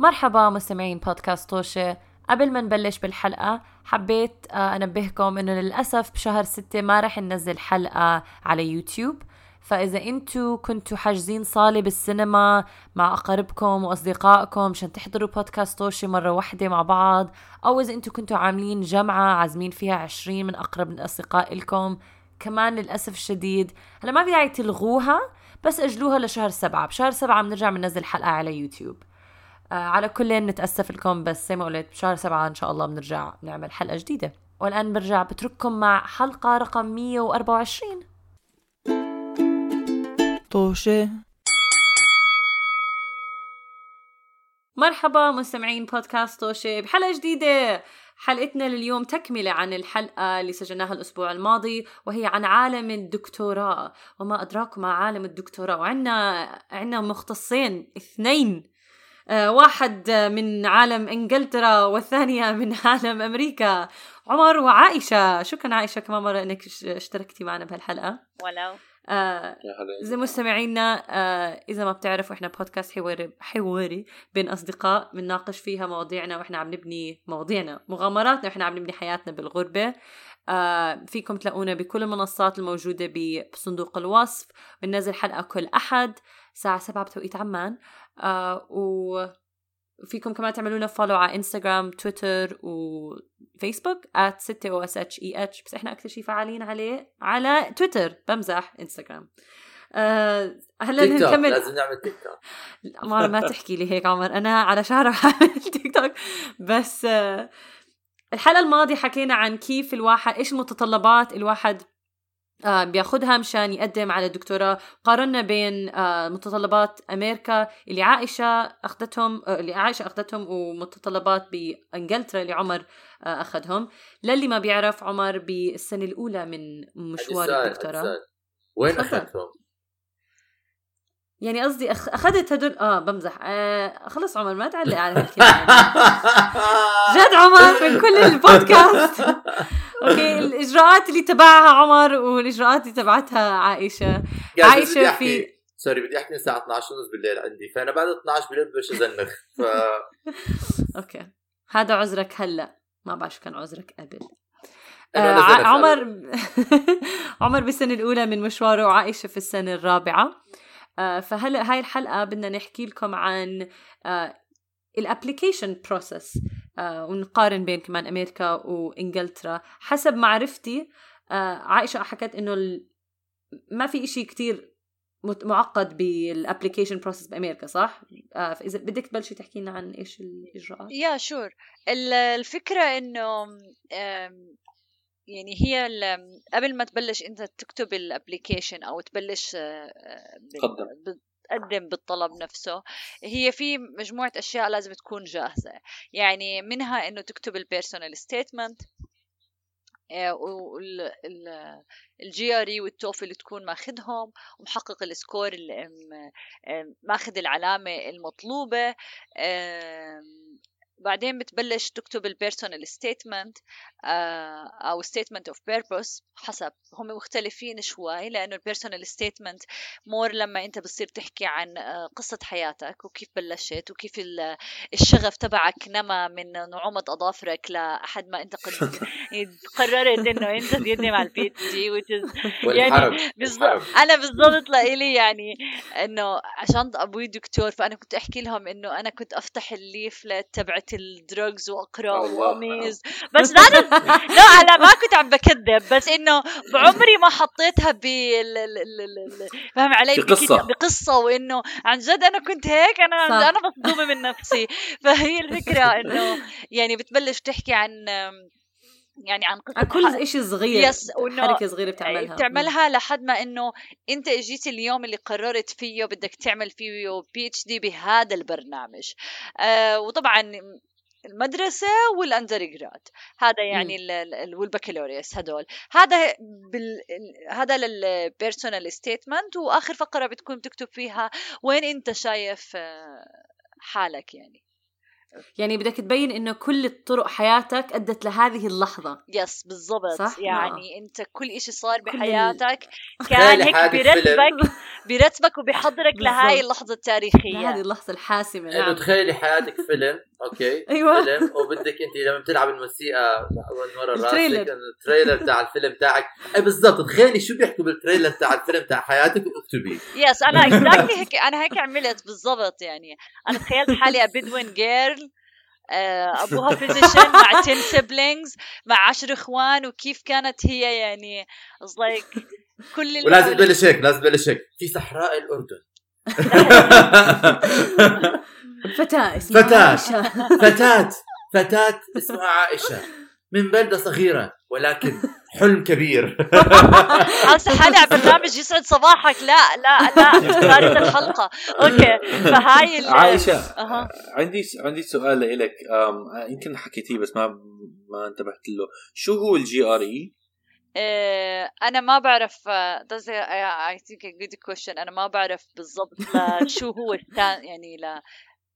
مرحبا مستمعين بودكاست طوشة. قبل ما نبلش بالحلقة حبيت أنبهكم أنه للأسف بشهر 6 ما رح ننزل حلقة على يوتيوب، فإذا أنتوا كنتوا حاجزين صالة بالسينما مع أقاربكم وأصدقائكم عشان تحضروا بودكاست طوشة مرة واحدة مع بعض، أو إذا أنتوا كنتوا عاملين جمعة عازمين فيها 20 من أقرب من أصدقاء لكم، كمان للأسف الشديد هلا ما في داعي تلغوها، بس أجلوها لشهر 7. بشهر 7 بنرجع بننزل حلقة على يوتيوب. على كل نتأسف لكم، بس زي ما قلت بشهر 7 إن شاء الله بنرجع نعمل حلقة جديدة. والآن برجع بترككم مع حلقة رقم 124 طوشة. مرحبا مستمعين بودكاست طوشة بحلقة جديدة. حلقتنا لليوم تكملة عن الحلقة اللي سجلناها الأسبوع الماضي، وهي عن عالم الدكتوراه وما أدراكم مع عالم الدكتوراه. وعنا مختصين اثنين، واحد من عالم إنجلترا والثانية من عالم أمريكا، عمر وعائشة. شكرا عائشة كمان مرة إنك اشتركتي معنا بهالحلقة. ولو زي مستمعينا، إذا ما بتعرفوا إحنا بودكاست حواري بين أصدقاء بنناقش فيها مواضيعنا وإحنا عم نبني مواضيعنا، مغامراتنا وإحنا عم نبني حياتنا بالغربة. فيكم تلاقونا بكل المنصات الموجودة بصندوق الوصف، بننزل حلقة كل أحد الساعة 7 بتوقيت عمان. وفيكم كمان تعملونا فولو على إنستغرام، تويتر وفيسبوك @6OSHEH، بس إحنا أكثر شيء فعالين عليه على تويتر، بمزح إنستغرام. هلا نكمل، لازم نعمل تيك توك. عمر ما تحكي لي هيك عمر، أنا على شهر عامل تيك توك. بس الحلقة الماضية حكينا عن كيف الواحد، إيش المتطلبات الواحد بياخدها مشان يقدم على دكتوراه. قارنا بين متطلبات أمريكا اللي عائشة أخذتهم ومتطلبات بإنجلترا اللي عمر أخذهم. للي ما بيعرف، عمر بالسنة الأولى من مشوار الدكتوراه وين أخذتهم؟ يعني قصدي أخذت هدول بمزح. خلص عمر ما تعلق على هالكلام يعني. جد عمر من كل البودكاست. أوكي، الإجراءات اللي تبعها عمر والإجراءات اللي تبعتها عائشة في بدي أحكي الساعة 12:30 بالليل عندي، فأنا بعد 12 بالليل بلش أزنخ. أوكي، هذا عذرك هلأ، ما بعرف كان عذرك قبل. عمر بالسنة الأولى من مشواره وعائشة في السنة الرابعة. فهلا هاي الحلقة بدنا نحكي لكم عن الابليكيشن بروسس، ونقارن بين كمان أمريكا وإنجلترا. حسب معرفتي عائشة حكت إنه ما في إشي كتير معقد بالابليكيشن بروسس بأمريكا، صح؟ فإذا بدك تبلشي تحكي لنا عن إيش الإجراءات. يا شور، الفكرة إنه يعني هي قبل ما تبلش انت تكتب الابليكيشن او تبلش تقدم بالطلب نفسه، هي في مجموعة اشياء لازم تكون جاهزة. يعني منها انه تكتب البيرسونال ستيتمنت والجياري والتوفل اللي تكون ماخذهم، ومحقق السكور اللي ماخذ العلامة المطلوبة. بعدين بتبلش تكتب البيرسونال ستيتمنت او ستيتمنت اوف بيربوس، حسب. هم مختلفين شوي لانه البيرسونال ستيتمنت مور لما انت بتصير تحكي عن قصة حياتك وكيف بلشت وكيف الشغف تبعك نما من نعومة اظافرك لحد ما انت قررت انه انت تقدم على البي اتش دي، يعني انا بالضبط لإلي يعني انه عشان ابوي دكتور، فانا كنت احكي لهم انه انا كنت افتح الليفلت تبعت الدروغز واقرا واميز، بس لا انا ما كنت عم بكذب، بس انه بعمري ما حطيتها فهم علي بقصه، وانه عن جد انا كنت هيك، انا مصدومه من نفسي. فهي الفكره انه يعني بتبلش تحكي عن كل شيء صغير، حركة صغيرة بتعملها لحد ما انه انت اجيت اليوم اللي قررت فيه بدك تعمل فيه PhD بهذا البرنامج. وطبعا المدرسة والأندرجراد هذا يعني والبكالوريوس هدول، هذا للبيرسونال ستيتمنت. واخر فقرة بتكون تكتب فيها وين انت شايف حالك، يعني بدك تبين إنه كل طرق حياتك أدت لهذه اللحظة. يس بالضبط، يعني أنت كل إشي صار بحياتك كان هيك برتبك بيرتبك وبيحضرك لهاي اللحظة التاريخية، لهذه اللحظة الحاسمة. يعني تخيلي حياتك فيلم، أوكي أيوة. فيلم وبدك أنت لما بتلعب الموسيقى أول مرة راسك التريلر تاع الفيلم تاعك، أي بالضبط تخيلي شو بيحكوا بالتريلر تاع الفيلم تاع حياتك واكتبيه. يس أنا exactly هيك، أنا هيك عملت بالضبط. يعني أنا تخيلت حالي بدوين جيرل أبوها فيزيشن مع 10 siblings مع 10 إخوان، وكيف كانت هي يعني like كل ولازم بلش هيك، لازم بلش هيك في صحراء الأردن. فتاة اسمها عائشة، فتاة اسمها عائشة من بلدة صغيرة ولكن حلم كبير. حاسة حالي على برنامج يسعد صباحك. لا لا لا تاريخ الحلقة. أوكي فهاي عائشة عندي سؤال لك، يمكن حكيتيه بس ما انتبهت له. شو هو الجي ار اي؟ أنا ما بعرف. I think a good question. أنا ما بعرف بالضبط شو هو يعني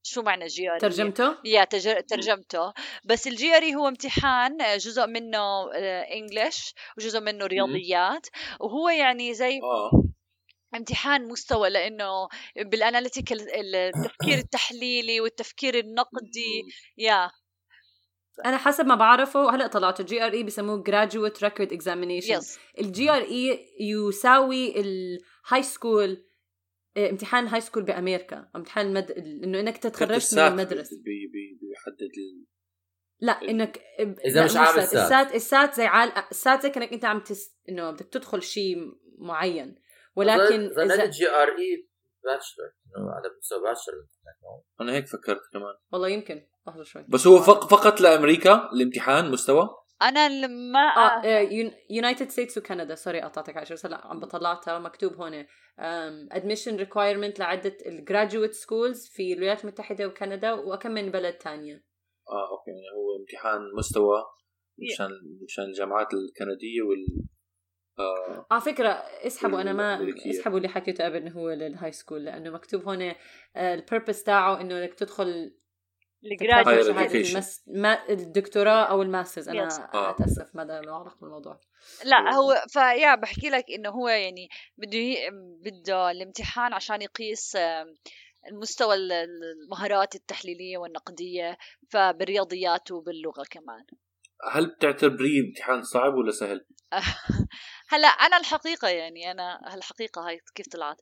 شو معنى GRE؟ ترجمته؟ يا ترجمته. بس الGRE هو امتحان جزء منه English وجزء منه رياضيات، وهو يعني زي امتحان مستوى، لأنه بالأناليتيكال التفكير التحليلي والتفكير النقدي. يا أنا حسب ما بعرفه هلأ طلعته GRE بيسموه Graduate Record Examination. yes. الGRE يساوي الهاي سكول، امتحان هاي سكول بأمريكا، امتحان إنه إنك تتخرج من المدرسة بيحدد لا إنك إذا مش عامل السات زي السات زي كأنك أنت عم إنه بدك تدخل شيء معين، ولكن إذا GRE باتشلر على مستوى باتشلر أنا هيك فكرت كمان والله يمكن لحظة شوي. بس هو فقط لأمريكا الامتحان مستوى. أنا لما United States وكندا، سوري قطعتك عشر سنة عم بطلعتها مكتوب هون admission requirement لعدة graduate schools في الولايات المتحدة وكندا وأكم من بلد تانية. أوكي يعني هو امتحان مستوى مشان الجامعات الكندية على فكرة اسحبوا أنا ما الملكية. اسحبوا اللي حكيته قبل إنه هو للهاي سكول، لأنه مكتوب هون الpurpose تاعه إنه لك تدخل الدكتوراه او الماسترز. انا اتاسف ما له علاقه بالموضوع. لا هو فيا بحكي لك انه هو يعني بده الامتحان عشان يقيس المستوى المهارات التحليليه والنقديه فبالرياضيات وباللغه كمان. هل بتعتبريه امتحان صعب ولا سهل؟ هلا انا الحقيقه يعني انا الحقيقه هاي كيف طلعت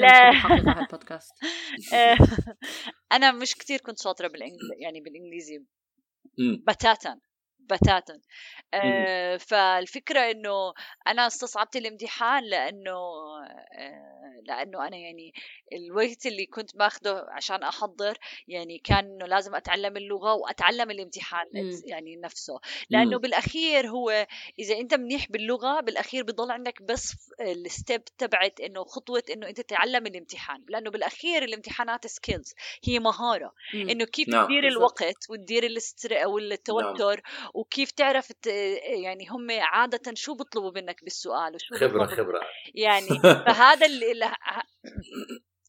لا الحقيقه هالبودكاست انا مش كتير كنت شاطره بالانجليزي بتاتا فالفكره انه انا استصعبت الامتحان لانه انا يعني الوقت اللي كنت باخده عشان احضر يعني كان انه لازم اتعلم اللغه واتعلم الامتحان يعني نفسه، لانه بالاخير هو اذا انت منيح باللغه بالاخير بضل عندك بس الستيب تبعت انه خطوه انه انت تتعلم الامتحان، لانه بالاخير الامتحانات سكيلز هي مهاره انه كيف تدير الوقت وتدير والتوتر وكيف تعرف يعني هم عادة شو بيطلبوا منك بالسؤال وشو خبرة يعني فهذا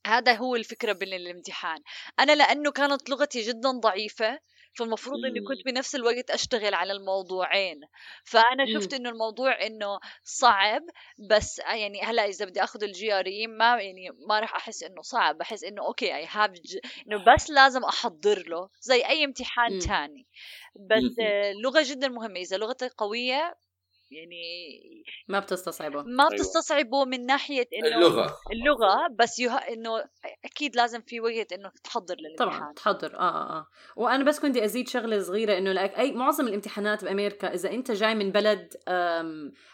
هذا هو الفكرة بالامتحان. أنا لأنه كانت لغتي جدا ضعيفة فالمفروض إني كنت بنفس الوقت أشتغل على الموضوعين، فأنا شفت إنه الموضوع إنه صعب، بس يعني هلا إذا بدي أخذ الجياري ما رح أحس إنه صعب، بحس إنه أوكي أي هاف إنه بس لازم أحضر له زي أي امتحان تاني. بس اللغة جدا مهمة، إذا لغتك قوية يعني ما بتستصعبه من ناحية إنه اللغة بس إنه أكيد لازم في وقت إنه تحضر للامتحان. طبعا تحضر وأنا بس كنت أزيد شغلة صغيرة إنه أي معظم الامتحانات بأمريكا إذا أنت جاي من بلد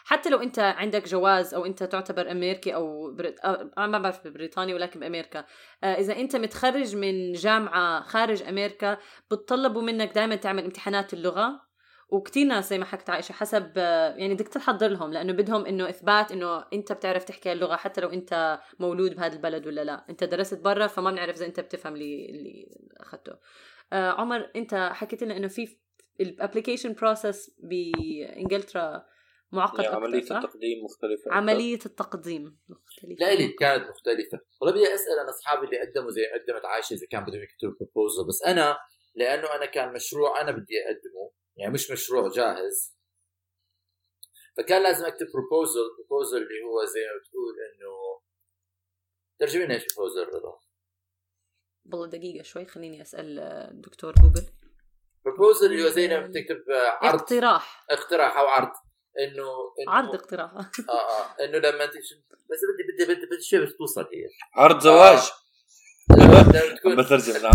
حتى لو أنت عندك جواز أو أنت تعتبر أمريكي أو ما بعرف بريطاني ولكن بأمريكا إذا أنت متخرج من جامعة خارج أمريكا بتطلبوا منك دائما تعمل امتحانات اللغة، وكتير ناس زي ما حكت عائشة حسب يعني بدك تحضر لهم لأنه بدهم إنه إثبات إنه أنت بتعرف تحكي اللغة حتى لو أنت مولود بهذا البلد ولا لا، أنت درست برا فما بنعرف إذا أنت بتفهم اللي أخذته. عمر أنت حكيت لنا إنه في الابليكيشن بروسس بإنجلترا معقد أكثر، عملية التقديم مختلفة. عملية التقديم مختلفة. لا لي كانت مختلفة والله. بدي أسأل أنا أصحابي اللي قدموا زي قدمت عائشة إذا كان بدهم يكتبوا بروبوزل، بس أنا لأنه أنا كان مشروع أنا بدي أقدمه يعني مش مشروع جاهز، فكان لازم أكتب proposal اللي هو زي ما بتقول إنه ترجمينا ايش فوز الرضا. والله دقيقة شوي خليني أسأل الدكتور جوجل. proposal اللي زينا بتكتب عرض اقتراح أو عرض إنه عرض اقتراح إنه لما تيجي بس بدي شيء بس توصل هي عرض زواج بترجم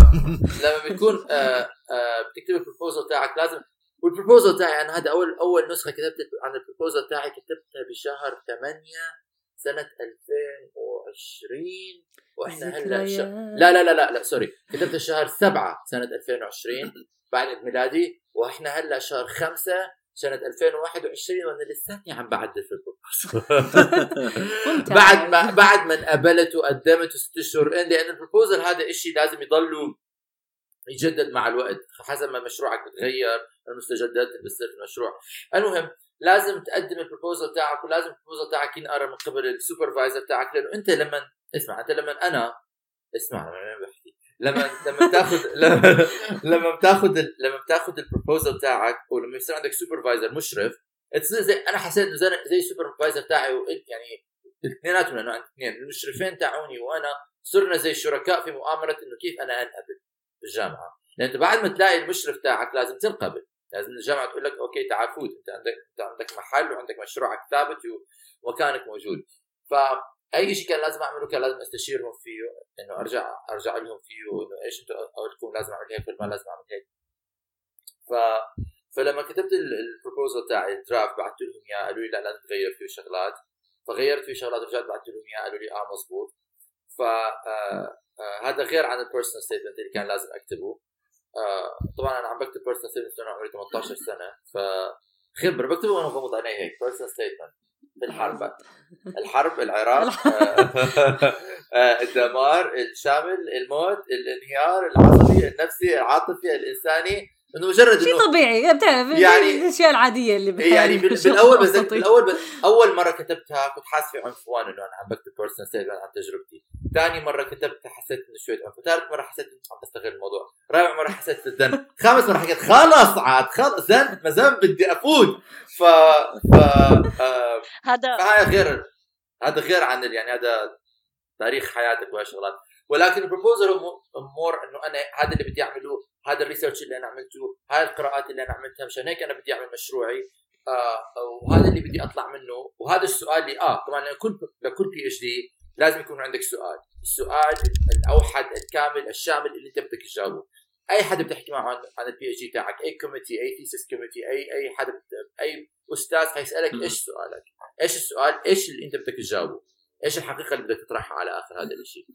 لما بيكون بتكتب proposal تاعك لازم. والproposal تاعي أنا هذا أول نسخة كتبت عن proposal تاعي كتبتها بشهر 8 سنة 2020 وإحنا هلا لا لا لا لا لا سوري كتبت الشهر 7 سنة 2020 بعد ميلادي وإحنا هلا شهر 5 سنة 2021 وأنا لساتني عم بعدل في البروبوزل بعد ما قبلت وقدمت 6 أشهر لأن البروبوزل هذا إشي لازم يضلوا يجدد مع الوقت حسب ما مشروعك بتغير المستجدات اللي بتصير في المشروع. المهم لازم تقدم البروبوزل تاعك ولازم البروبوزل تاعك ينقرا من قبل السوبرفايزر تاعك لانه انت لما اسمع انت لما انا اسمع انا بحكي لما بتاخذ لما بتاخذ البروبوزل تاعك ولما يصير عندك سوبرفايزر مشرف زي انا حسيت انه زي السوبرفايزر تاعي يعني الاثنيناتهم لانه عندي 2 المشرفين تاعوني وانا صرنا زي الشركاء في مؤامره انه كيف انا انقبل بالجامعه لانه بعد ما تلاقي المشرف تاعك لازم تنقبل لازم الجامعة تقول لك أوكي تعال فوت أنت عندك محل وعندك مشروعك ثابت ومكانك موجود. فأي شيء كان لازم أعمله كان لازم أستشيرهم فيه إنه أرجع لهم فيه إنه إيش أنتوا أقولكم لازم أعمل هيك وما لازم أعمل هيك. فلما كتبت البروبوزل تاع الدرافت بعثت لهم إياه قالوا لي لا لازم تغير فيه شغلات فغيرت فيه شغلات ورجعت بعثت لهم إياه قالوا لي مظبوط. فهذا غير عن البيرسونال ستيتمنت اللي كان لازم أكتبه. طبعا انا عم بكتب personal statement وانا عمري 18 سنه فخبر بكتبه وانا غمض عيني هيك personal statement بالحرب الحرب العراق الدمار الشامل الموت الانهيار العصبي النفسي العاطفي الانساني انه مجرد شيء طبيعي بتعرف يعني الاشياء العاديه اللي يعني بالاول اول مره كتبتها كنت حاسس في عنفوان انه انا عم بكتب personal statement عن تجربتي. ثاني مره كتبتها حسيت انه شويه عنف. ثالث مره حسيت انه عم بستغل الموضوع. رابع مره حسيت في الذنب. خامس مره حكيت خلص عاد خلص ذنب ما ذنب بدي افوت هذا غير عن يعني هذا تاريخ حياتك وهالشغلات. ولكن البروبوزل مور انه انا هذا اللي بدي اعمله هذا الريسيرش اللي انا عملته هاي القراءات اللي انا عملتها مشان هيك انا بدي اعمل مشروعي وهذا اللي بدي اطلع منه وهذا السؤال اللي طبعا انا كنت لكل بي اتش دي لازم يكون عندك سؤال السؤال الاوحد الكامل الشامل اللي انت بدك تجاوبه. اي حدا بتحكي معه عن البي اتش دي تاعك اي كوميتي اي ثيسس كوميتي اي حدا اي استاذ حيسالك ايش سؤالك ايش السؤال ايش اللي انت بدك تجاوبه ايش الحقيقه اللي بدك تطرحها على اخر هذا الشيء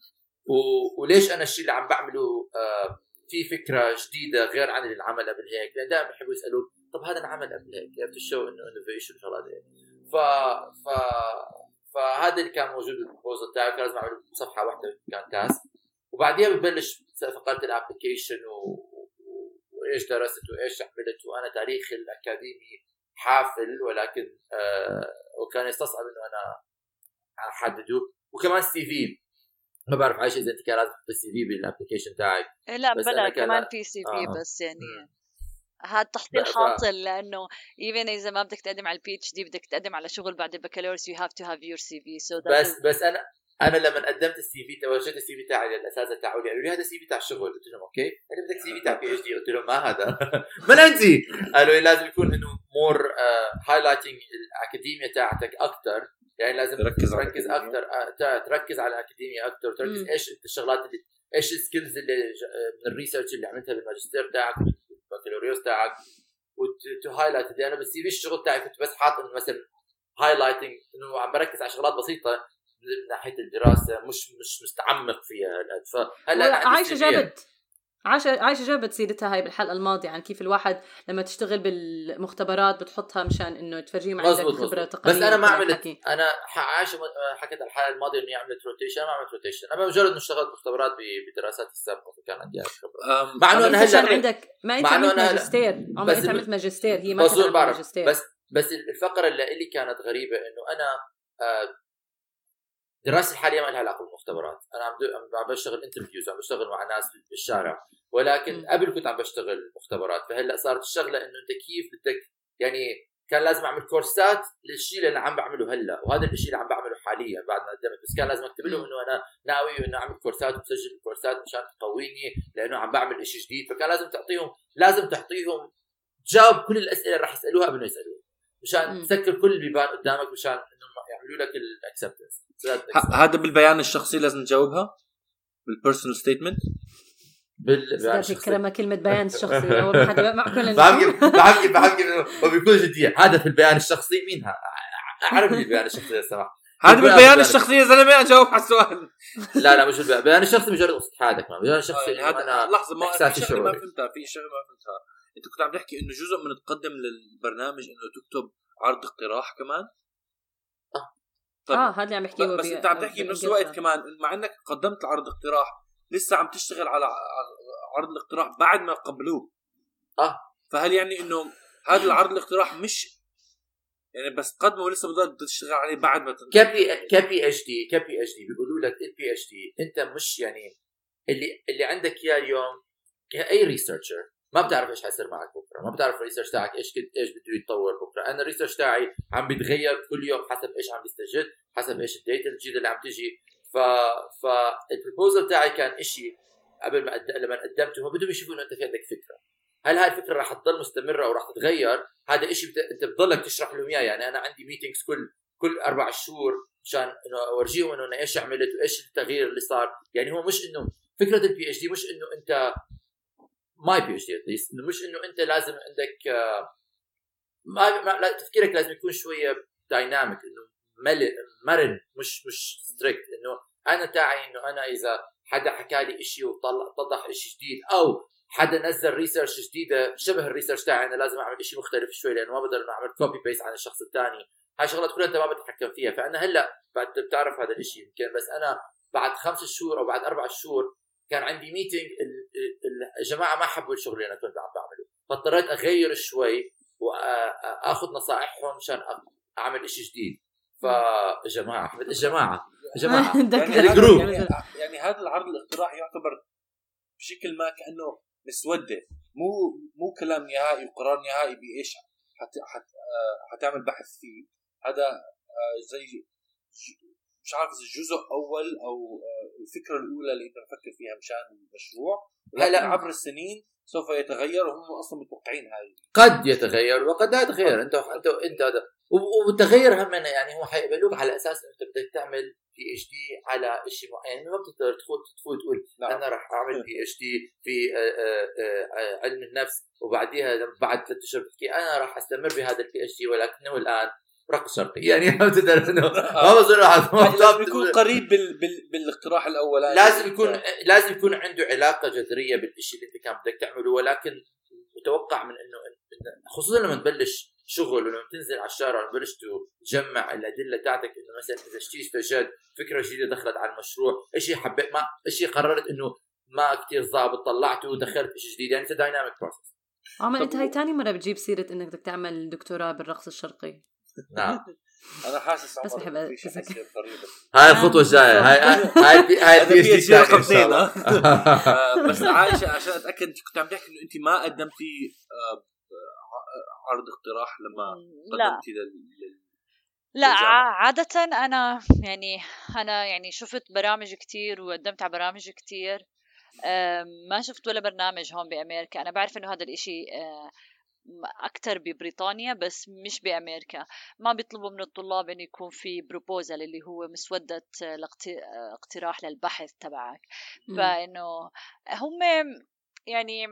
وليش انا الشيء اللي عم بعمله في فكره جديده غير عن اللي عمل قبل هيك لان دائما بحبوا يسالوك طب هذا العمل قبل هيك كيف تشو انه انوفيشن وشغلات هيك فهذا اللي كان موجود بالبروبوزل تاعك لازم اعمل صفحه واحده كان تاسك وبعديها ببلش فقره الابلكيشن وايش درست وايش عملت وانا تاريخي الاكاديمي حافل ولكن وكان يستصعب انه انا احدده وكمان السي في ما بعرف عايش اذا انت كان لازم تحط السي في بالابلكيشن تاعك لا بلا كمان في سي في بس يعني هذا تحضير حاطل لانه even اذا ما بدك تقدم على البي اتش دي بدك تقدم على شغل بعد البكالوريوس يو هاف تو هاف يور سي في سو بس انا لما قدمت السي في توجهت السي في تاعي للاساتذه تاعي قالوا لي هذا السي في تاع الشغل قلت لهم اوكي انا بدك سي في تاع بي اتش دي قلت لهم ما هذا من عندي قالوا لي لازم يكون انه مور هايلايتنج الاكاديميه تاعتك اكثر يعني لازم تركز اكثر تركز على الاكاديميه اكثر تركز ايش الشغلات اللي ايش السكيلز اللي من الريسيرش اللي عملتها بالماجستير تاعك البكالوريوس تاعك وتو هايلايت اللي انا بالسي في الشغل تاعي كنت بس حاط انه مثلا هايلايتنج انه عم بركز على شغلات بسيطه من ناحيه الدراسه مش مستعمق فيها هلا هلا عايشة جابت سيرتها هاي بالحلقة الماضية عن كيف الواحد لما تشتغل بالمختبرات بتحطها مشان إنه تفرجيهم عندك خبرة تقنية. بس أنا ما عملت أنا عايشة حكيت الحلقة الماضية إني عملت روتيشن أنا ما عملت روتيشن أنا مجرد إنه اشتغلت مختبرات بدراسات السابقة كان عندي خبرة. مع إنه أنا هلا عندك ما أنت عملت ماجستير أما أنت عملت ماجستير هي ما كانت ماجستير بس الفقرة اللي كانت غريبة إنه أنا دراستي الحالية ما لها علاقة بالمختبرات أنا عم بشتغل انترفيوز عم بشتغل مع ناس بالشارع ولكن قبل كنت عم بشتغل مختبرات فهلأ صارت الشغلة إنه أنت كيف بدك يعني كان لازم اعمل كورسات للشيء اللي انا عم بعمله هلا، وهذا الشيء اللي عم بعمله حاليا بعد ما قدمت، بس كان لازم اكتب لهم انه انا ناوي انه اعمل كورسات وبسجل كورسات مشان تقويني لانه عم بعمل شيء جديد. فكان لازم تعطيهم، لازم تعطيهم جواب كل الاسئله اللي راح يسالوها بدهم يسالوها مشان تسكر كل البيبان قدامك مشان انه يعملوا لك الاكسبتنس. هذا بالبيان الشخصي لازم تجاوبها بالبيرسونال ستيتمنت. بالبيان الشخصي ما كلمه بيان الشخصي اول حدا مع كل بعمق وبكل جديه هذا في البيان الشخصي مينها اعرف البيان الشخصي يا سماح. هذا بالبيان الشخصي يا زلمه اجاوب على السؤال. لا مش البيان الشخصي مجرد استحادك ما بيان شخصي. هذا لحظه ما شغله ما فهمتها، في شغله ما فهمتها. انت كنت عم تحكي انه جزء من تقدم للبرنامج انه تكتب عرض اقتراح كمان. هذا اللي عم يحكيه. بس انت عم تحكي بنفس الوقت كمان مع انك قدمت عرض اقتراح لسه عم تشتغل على عرض الاقتراح بعد ما قبلوه. فهل يعني انه هذا العرض الاقتراح مش يعني بس قدمه ولسه بضل تشتغل عليه بعد ما كبي اتش دي بيقولوا لك البي اتش دي انت مش يعني اللي عندك اياه اليوم كاي ريسيرشر ما بتعرف ايش حيصير معك بكره، ما بتعرف الريسيرش تاعك ايش بده يتطور بكره. انا الريسيرش تاعي عم بيتغير كل يوم حسب ايش عم بستجد، حسب ايش الداتا الجديده اللي عم تجي. البروبوزل تاعي كان إشي قبل ما لما قدمته بدهم يشوفوا انه انت في عندك فكره، هل هاي الفكره راح تضل مستمره او راح تتغير؟ هذا إشي انت بتضلك تشرح لهم اياه. يعني انا عندي ميتينجز كل 4 شهور مشان انه اورجيهم انه انا ايش عملت وايش التغيير اللي صار. يعني هو مش انه فكره البي اتش دي مش انه انت ماي بي اتش دي، انه مش انه انت لازم عندك ما تفكيرك لازم يكون شويه دايناميك انه مرن مش ستريكت. انه انا تاعي انه انا اذا حدا حكى لي شيء وطلع شيء جديد او حدا نزل ريسيرش جديده شبه الريسيرش تاعي انا لازم اعمل شيء مختلف شوي لانه ما بقدر اعمل كوبي بيست عن الشخص الثاني. هاي شغلات كلها انت ما بتتحكم فيها. فانا هلا بعد بتعرف هذا الشيء يمكن، بس انا بعد 5 شهور او بعد 4 شهور كان عندي ميتينج الجماعه ما حبوا الشغل اللي انا كنت عم بعمله، فاضطريت اغير شوي واخذ نصائحهم مشان اعمل شيء جديد. فجماعة أحمد الجماعة يعني هذا العرض الاقتراح يعتبر بشكل ما كأنه مسودة، مو كلام نهائي وقرار نهائي بإيش حتعمل بحث فيه. هذا زي مش عارف إذا الجزء أول أو الفكرة الأولى اللي بنفكر فيها مشان المشروع، ولكن عبر السنين سوف يتغير وهم أصلا متوقعين هاي قد يتغير وقد لا يتغير. أنت هذا وتغير هم يعني هو حيقبلوك على اساس انت بدك تعمل بي اتش دي على شيء معين، ما بتقدر تفوت تقول انا راح اعمل بي اتش دي في علم النفس وبعديها بعد 3 اشهر بتحكي انا راح استمر بهذا البي اتش دي ولكنه الان رق شرطي. يعني ما بتقدر انه ما بصراحه بيكون قريب بالاقتراح الاولاني. لازم يكون عنده علاقه جذريه بالشيء اللي انت كان بدك تعمله، ولكن متوقع من انه خصوصا لما تبلش شغل ولما تنزل على الشارع وبلشت تجمع الادله تاعتك انه مثلا اذا شيء استجد فكره جديده دخلت على المشروع، شيء حبيت ما شيء قررت انه ما كثير ضابط طلعته ودخلت شيء جديد. يعني انت دايناميك بروسس. عمر انت هاي ثاني مره بتجيب سيره انك بدك تعمل دكتوراه بالرقص الشرقي. نعم انا حاسس عمر هاي الخطوه الجايه، هاي في شيء رقم 2. بس عايشه عشان اتاكد كنت عم تحكي انه انت ما قدمتي عرض اقتراح لما قدمتي لا عادة أنا يعني شفت برامج كتير وقدمت على برامج كتير، ما شفت ولا برنامج هون بأمريكا. أنا بعرف إنه هذا الإشي أكتر ببريطانيا بس مش بأمريكا. ما بيطلبوا من الطلاب إنه يكون في بروبوزل اللي هو مسودة الاقتراح للبحث تبعك. فإنه هم يعني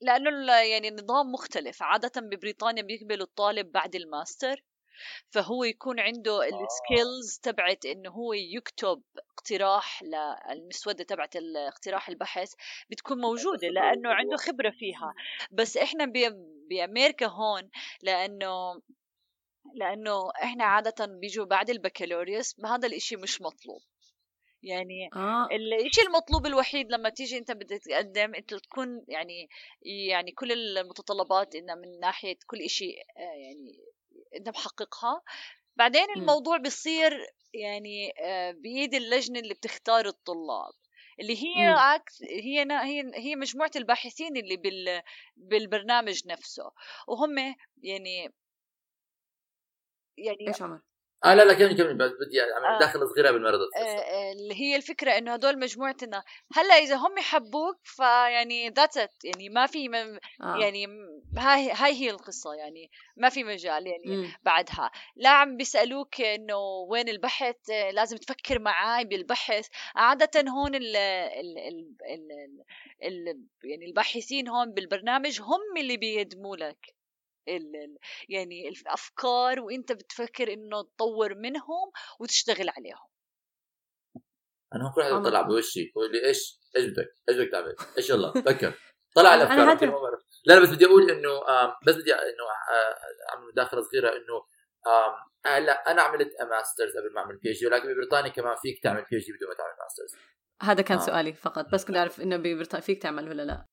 لأنه يعني نظام مختلف. عادة ببريطانيا بيقبلوا الطالب بعد الماستر، فهو يكون عنده السكيلز تبعت إنه هو يكتب اقتراح للمسودة تبعت الاقتراح البحث بتكون موجودة لأنه عنده خبرة فيها. بس إحنا بأمريكا هون لأنه إحنا عادة بيجوا بعد البكالوريوس هذا الإشي مش مطلوب. يعني الشيء المطلوب الوحيد لما تيجي انت بدك تقدم انت تكون يعني كل المتطلبات ان من ناحيه كل شيء يعني انت محققها. بعدين الموضوع بيصير يعني بايد اللجنه اللي بتختار الطلاب. اللي هي عكس هي مجموعة الباحثين اللي بالبرنامج نفسه، وهم يعني ايش عمل؟ لا كمل بدي اعمل داخل صغيره بالمردود. اللي هي الفكره انه هدول مجموعتنا هلا اذا هم حبوك فيعني ذاتت يعني ما في يعني هاي هي القصه، يعني ما في مجال يعني بعدها لا عم بيسالوك انه وين البحث، لازم تفكر معاي بالبحث. عاده هون يعني الباحثين هون بالبرنامج هم اللي بيدموا لك يعني الأفكار، وإنت بتفكر إنه تطور منهم وتشتغل عليهم. أنا كل حدا طلع بوشي يقول لي إيش بدك تعمل، إيش يلا فكر طلع الأفكار. لا بس بدي أقول إنه أعمل مداخلة صغيرة إنه هلا أنا عملت ماسترز قبل ما أعمل بي جي، ولكن ببريطانيا كمان فيك تعمل بي جي بدون ما تعمل ماسترز. هذا كان سؤالي فقط، بس كنت أعرف إنه ببريطانيا فيك تعمل ولا لا.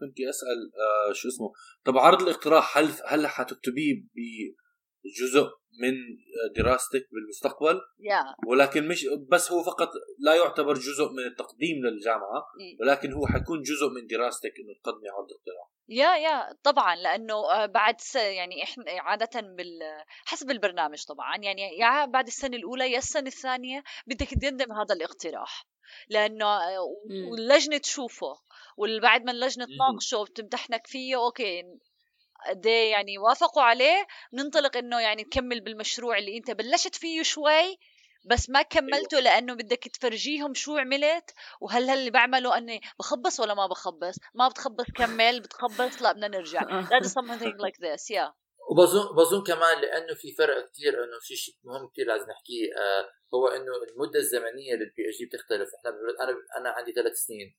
كنت أسأل شو اسمه. طب عرض الاقتراح هل حتكتبيه بجزء من دراستك بالمستقبل؟ ولكن مش بس هو فقط لا يعتبر جزء من التقديم للجامعة، ولكن هو حيكون جزء من دراستك إنه تقدمي عرض اقتراح. طبعا لأنه بعد يعني إحنا عادة حسب البرنامج طبعا يعني بعد السنة الأولى يا السنة الثانية بدك تقدم هذا الاقتراح، لأنه واللجنة تشوفه، والبعد من اللجنة تناقشه وبتمتحنك فيه. أوكي ده يعني وافقوا عليه، ننطلق إنه يعني نكمل بالمشروع اللي أنت بلشت فيه شوي بس ما كملته، لأنه بدك تفرجيهم شو عملت، وهل اللي بعمله أني بخبص ولا ما بخبص، ما بتخبص كمل، بتخبص لا بدنا نرجع. That is something like this. وبظن كمان لأنه في فرق كتير، إنه شيء مهم كتير لازم نحكيه، هو إنه المدة الزمنية للبي إتش دي بتختلف. أنا عندي 3 سنين،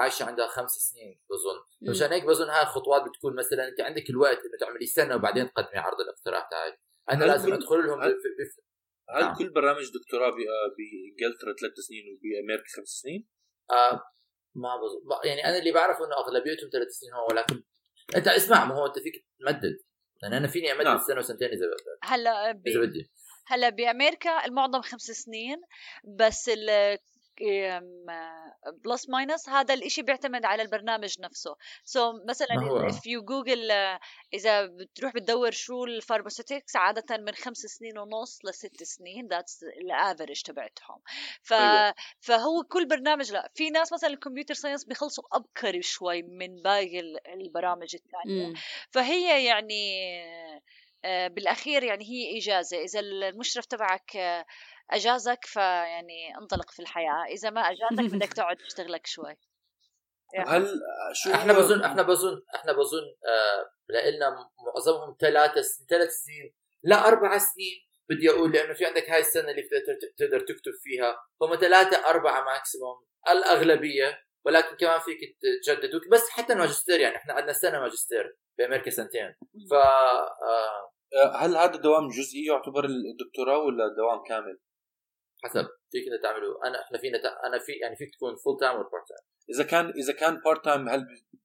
عايشة عندها 5 سنين بظن، مشان هيك بظن هاي الخطوات بتكون مثلا أنت عندك الوقت إنه تعملي سنة وبعدين تقدمي عرض الاقتراح تاعك. أنا لازم أدخل لهم هل كل برامج دكتوراه بإنجلترا 3 سنين وبأمريكا 5 سنين؟ ما بظن، يعني أنا اللي بعرفه إنه أغلبيتهم 3 سنين هو، ولكن أنت اسمع ما هو أنت فيك تمدد. أنا فيني أمدد السنة وسنتين إذا بدي. هلا بأمريكا المعظم 5 سنين، بس بلس ماينس هذا الاشي بيعتمد على البرنامج نفسه. مثلا if you google اذا بتروح بتدور شو الفارماسيوتكس، عادة من 5.5 سنين ل 6 سنين that's الافرج تبعتهم. فهو كل برنامج. لا في ناس مثلا الكمبيوتر ساينس بيخلصوا أبكر شوي من باقي البرامج الثانية. فهي يعني بالأخير يعني هي إجازة، إذا المشرف تبعك أجازك فيعني انطلق في الحياة، إذا ما أجازك بدك تقعد تشتغلك شوي. هل احنا بظن لقلنا معظمهم 3 سنين لا 4 سنين بدي أقول، لأنه في عندك هاي السنة اللي تقدر تكتب فيها، هم 3-4 ماكسيموم الأغلبية، ولكن كمان فيك تجدد. بس حتى الماجستير يعني احنا عندنا سنة ماجستير بأمريكا 2 سنين. ف هل هذا دوام جزئي يعتبر الدكتوراه ولا دوام كامل؟ حسب فيك انت تعمله. احنا فينا انا في يعني فيك تكون فول تايم او بارت تايم. اذا كان بارت تايم هل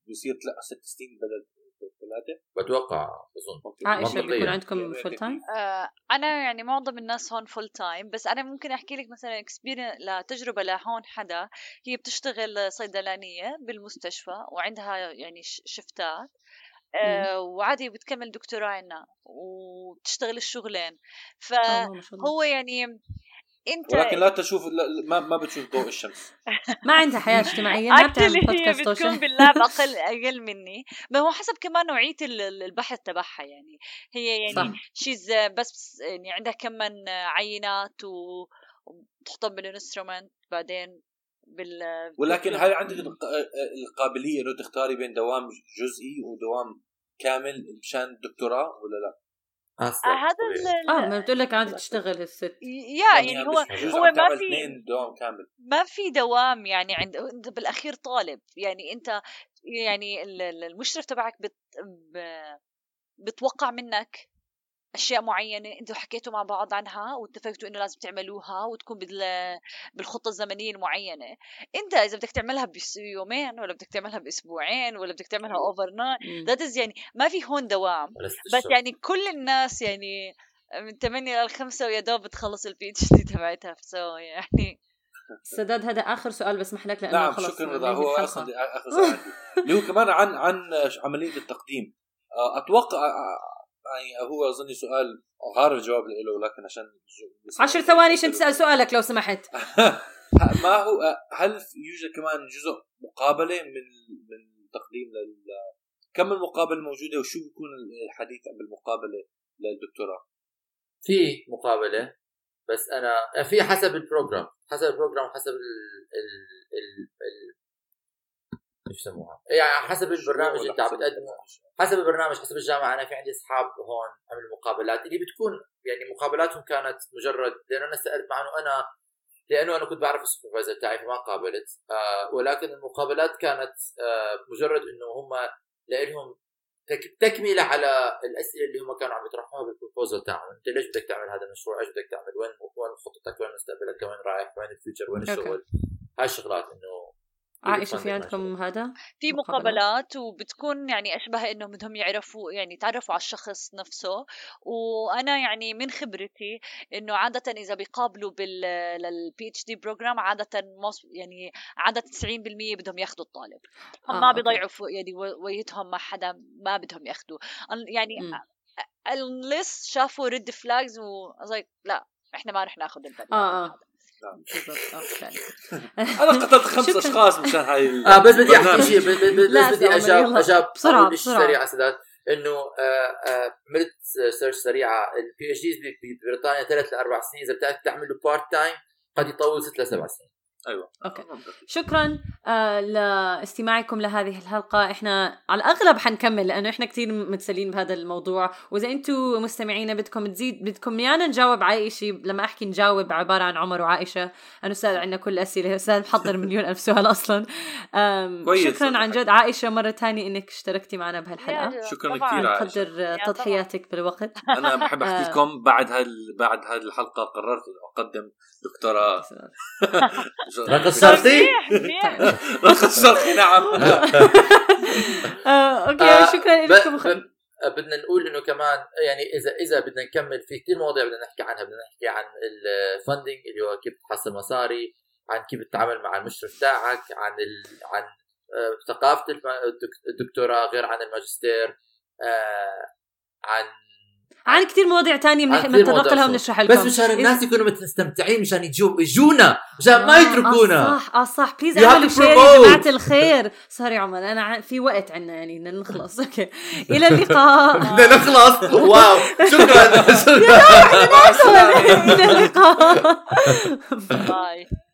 بيصير 6 سنين بدل 3؟ بتوقع اظن عايشه بيكون عندكم فول تايم. انا يعني معظم الناس هون فول تايم، بس انا ممكن احكي لك مثلا اكسبيرينس لتجربه لهون. حدا هي بتشتغل صيدلانيه بالمستشفى وعندها يعني شفتات، وعادي بتكمل دكتوراينا وبتشتغل الشغلين. فهو يعني انت ولكن لا تشوف ما بتشوف ضوء الشمس. ما عندها حياة اجتماعية، ما بتعمل بودكاست، بتكون باللعب اقل مني. ما هو حسب كمان نوعية البحث تبعها، يعني هي يعني شيز بس يعني عندها كمان عينات وبتحطهم بالانسترومنت بعدين ولكن هل عندك القابلية إنه تختاري بين دوام جزئي ودوام كامل مشان الدكتوراه ولا لا؟ هذا ما بتقول لك عاد تشتغل الست. يعني هو ما في دوام كامل، ما في دوام يعني انت بالأخير طالب. يعني انت يعني المشرف تبعك بتوقع منك أشياء معينة أنتوا حكيتوا مع بعض عنها واتفقتوا إنه لازم تعملوها وتكون بالخطة الزمنية المعينة. أنت إذا بدك تعملها بيومين ولا بدك تعملها بأسبوعين ولا بدك تعملها overnight، that is يعني ما في هون دوام. بس يعني كل الناس يعني من 8 إلى 5 ويا دوب بتخلص البي اتش دي تبعتها، يعني سداد هذا آخر سؤال بسمح لك لأنه خلص. نعم شكرا رضا، هو أصلا آخر سؤال اللي هو كمان عن عملية التقديم. أتوقع يعني هو أظن سؤال غير الجواب له، لكن عشان 10 ثواني عشان تسأل سؤالك لو سمحت. ما هو هل يوجد كمان جزء مقابلة من التقديم كم المقابلة موجودة وشو بيكون الحديث بالمقابلة للدكتوراه؟ في مقابلة بس أنا في حسب البروجرام حسب ايش يسموها يعني حسب البرنامج اللي عم بتقدمه، حسب البرنامج حسب الجامعه. انا في عندي اصحاب هون عملوا مقابلات اللي بتكون يعني مقابلاتهم كانت مجرد لانه انا سالت معه لانه انا كنت بعرف السوبرفايزر تاعي فما قابلت، ولكن المقابلات كانت مجرد انه هم لهم تكمله على الاسئله اللي هم كانوا عم يطرحوها بالبروبوزل تاعهم. انت ليش بدك تعمل هذا المشروع، ايش بدك تعمل، وين خطتك، وين مستقبلك، وين رايح، وين الفيوتشر، وين الشغل، هاي الشغلات. انه عايشوا في عندكم هذا في مقابلات وبتكون يعني أشبه إنهم بدهم يعرفوا يعني يتعرفوا على الشخص نفسه. وأنا يعني من خبرتي إنه عادة إذا بيقابلوا PhD program عادة يعني عادة 90% بدهم ياخدوا الطالب، هم ما بيضيعوا يعني ويتهم مع حدا ما بدهم ياخدوا يعني unless شافوا red flags وزي لا إحنا ما رح ناخد البني أنا قتلت 5 أشخاص مشان هاي بس بدي أحكي شيء، بس بدي أجاب سريعة سداد إنه عملت سيرش سريعة. PhDs ببريطانيا 3 ل4 سنين، إذا بدك تعمله part time قد يطول 6 ل7 سنين. أيوة. أوكي. شكرا لاستماعكم لهذه الحلقة. إحنا على الأغلب حنكمل لأنه إحنا كتير متسلين بهذا الموضوع، وإذا أنتوا مستمعين بدكم يعني نجاوب على إشي. لما أحكي نجاوب عبارة عن عمر وعائشة، أنا أستاذ عندنا كل أسئلة، أستاذ محضر 1,000,000 سؤال أصلا. شكرا عن جد عائشة مرة تانية إنك اشتركتي معنا بهالحلقة. شكرا كثير عائشة، نقدر تضحياتك بالوقت. أنا بحب أحكي لكم بعد هذه الحلقة قررت أقدم دكتوراه. رخصتي نعم. اوكي شكرا لكم. بدنا نقول انه كمان يعني اذا بدنا نكمل في كثير مواضيع بدنا نحكي عنها. بدنا نحكي عن الفاندنج اللي هو كيف تحصل مصاري، عن كيف تتعامل مع المشرف تاعك، عن ثقافة الدكتوراه غير عن الماجستير، عن كتير مواضيع تانية بنتطرق لها ونشرح لكم، بس مشان الناس يكونوا مستمتعين، مشان يجونا مشان ما يتركونا. صح بليز اعملوا شير يا جماعة الخير. سوري عمر أنا في وقت عنا يعني نخلص. أوكي إلى اللقاء. بدنا نخلص واو شكرا. إلى اللقاء باي.